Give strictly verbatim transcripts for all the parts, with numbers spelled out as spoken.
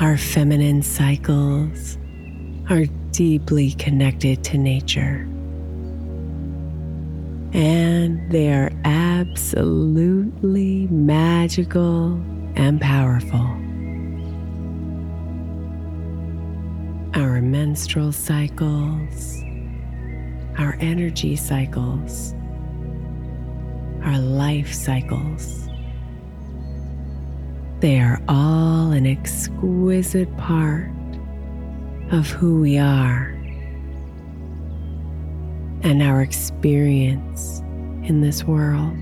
Our feminine cycles are deeply connected to nature, and they are absolutely magical and powerful. Our menstrual cycles, our energy cycles, our life cycles. They are all an exquisite part of who we are, and our experience in this world.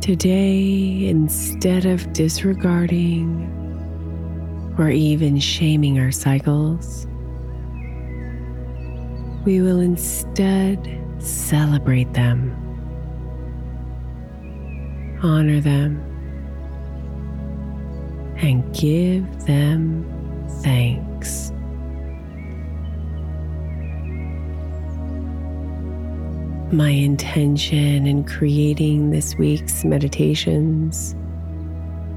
Today, instead of disregarding or even shaming our cycles, we will instead celebrate them, honor them, and give them thanks. My intention in creating this week's meditations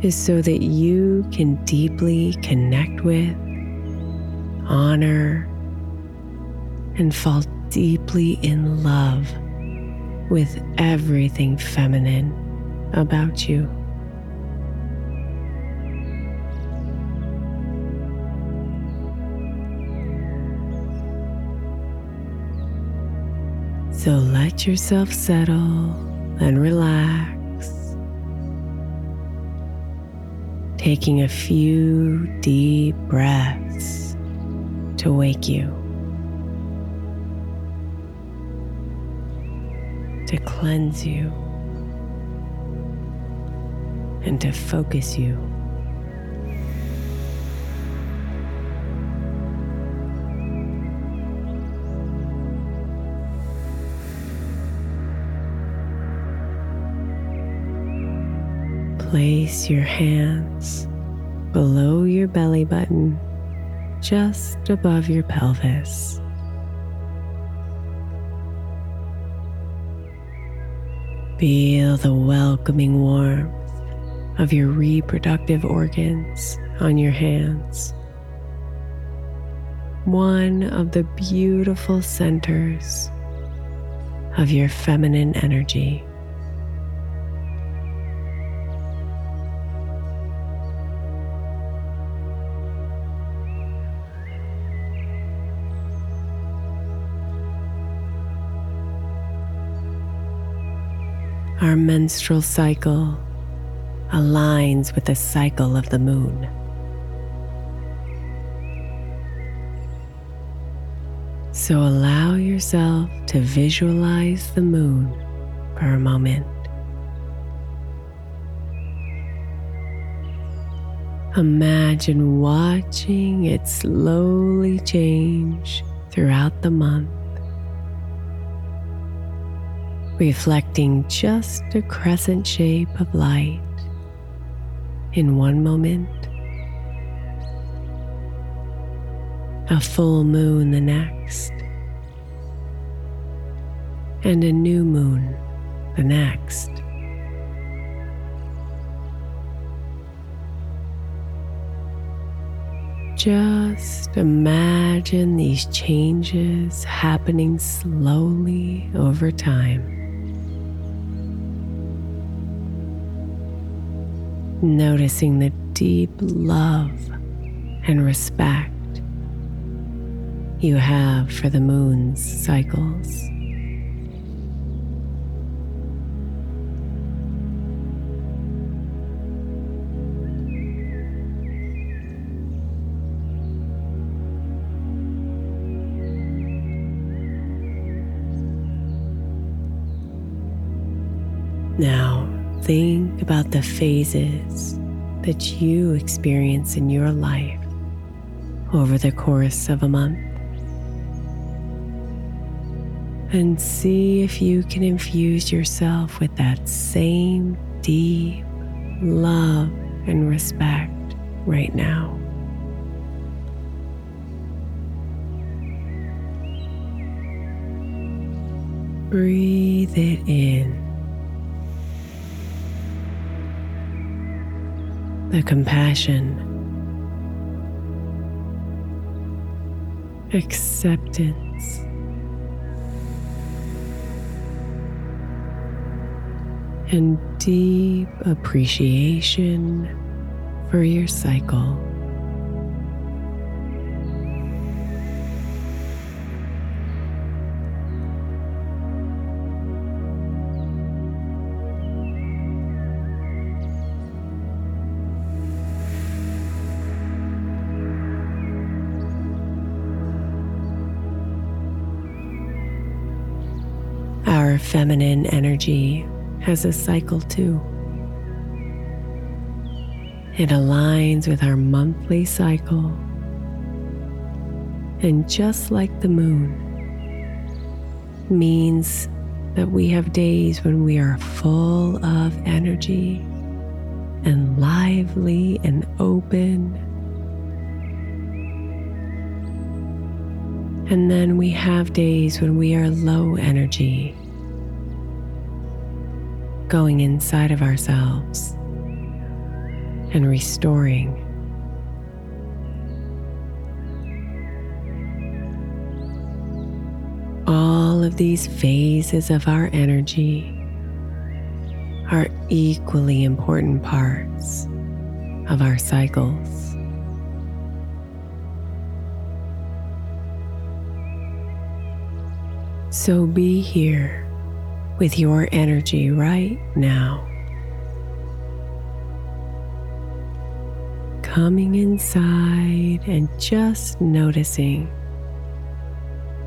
is so that you can deeply connect with, honor, and fall deeply in love with everything feminine about you. So let yourself settle and relax, taking a few deep breaths to wake you, to cleanse you, and to focus you. Place your hands below your belly button, just above your pelvis. Feel the welcoming warmth of your reproductive organs on your hands, one of the beautiful centers of your feminine energy. Our menstrual cycle aligns with the cycle of the moon. So allow yourself to visualize the moon for a moment. Imagine watching it slowly change throughout the month, reflecting just a crescent shape of light in one moment, a full moon the next, and a new moon the next. Just imagine these changes happening slowly over time. Noticing the deep love and respect you have for the moon's cycles. Now, think about the phases that you experience in your life over the course of a month, and see if you can infuse yourself with that same deep love and respect right now. Breathe it in. The compassion, acceptance, and deep appreciation for your cycle. Our feminine energy has a cycle too. It aligns with our monthly cycle. And just like the moon, means that we have days when we are full of energy and lively and open. And then we have days when we are low energy, going inside of ourselves and restoring. All of these phases of our energy are equally important parts of our cycles. So be here with your energy right now, coming inside and just noticing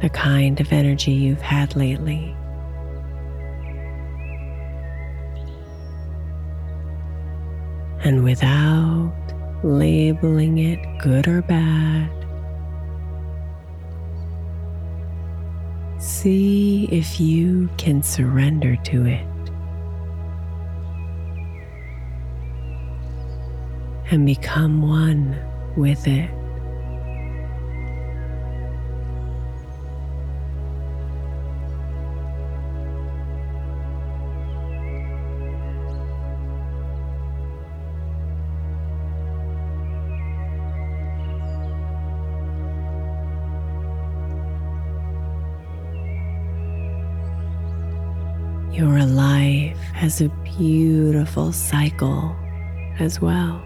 the kind of energy you've had lately. And without labeling it good or bad, see if you can surrender to it and become one with it. Your life has a beautiful cycle as well.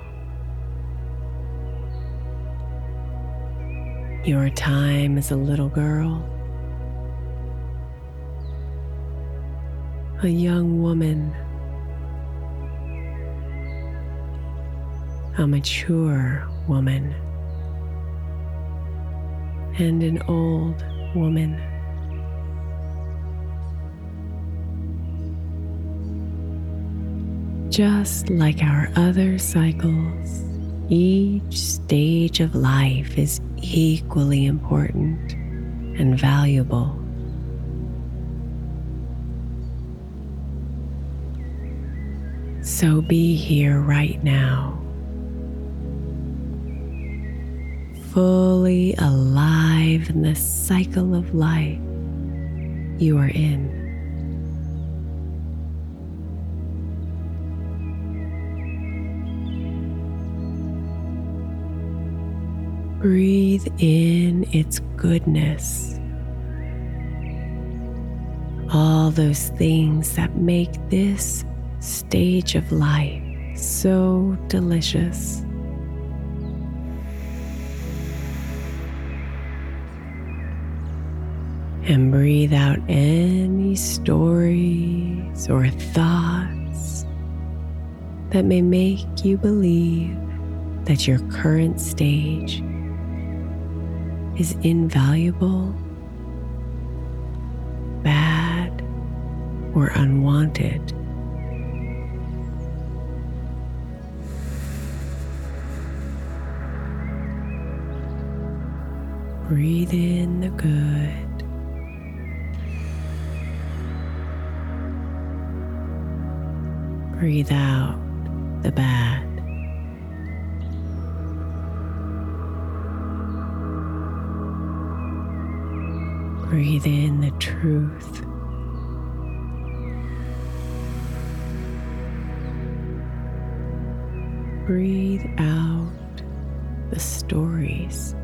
Your time as a little girl, a young woman, a mature woman, and an old woman. Just like our other cycles, Each stage of life is equally important and valuable. So be here right now, fully alive in the cycle of life you are in. Breathe in its goodness, all those things that make this stage of life so delicious. And breathe out any stories or thoughts that may make you believe that your current stage is invaluable, bad, or unwanted. Breathe in the good. Breathe out the bad. Breathe in the truth. Breathe out the stories.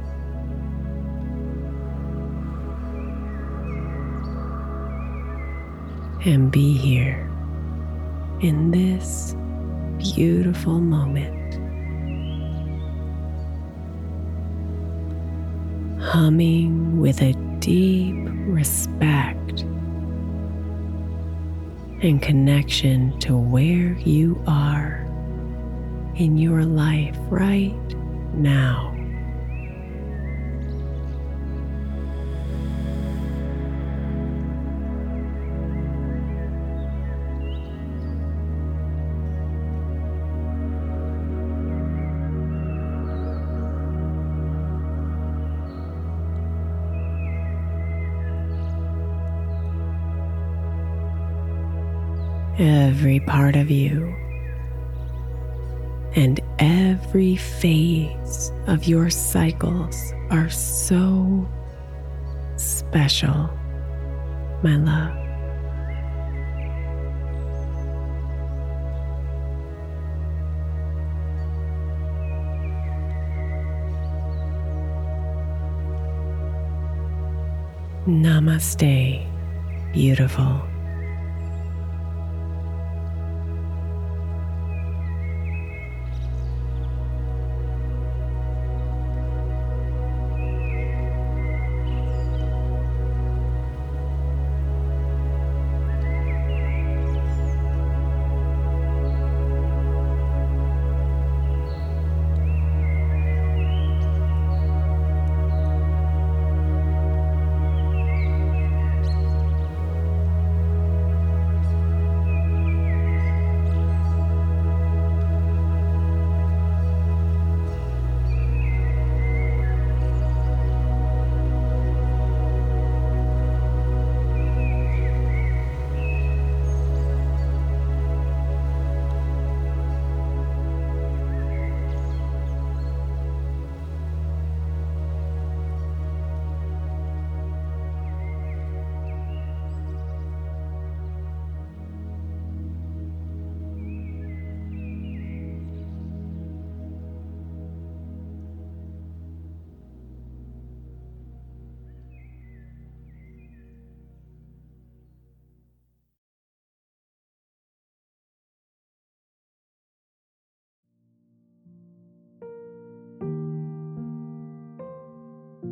And be here in this beautiful moment, humming with a deep respect and connection to where you are in your life right now. Every part of you and every phase of your cycles are so special, my love. Namaste, beautiful.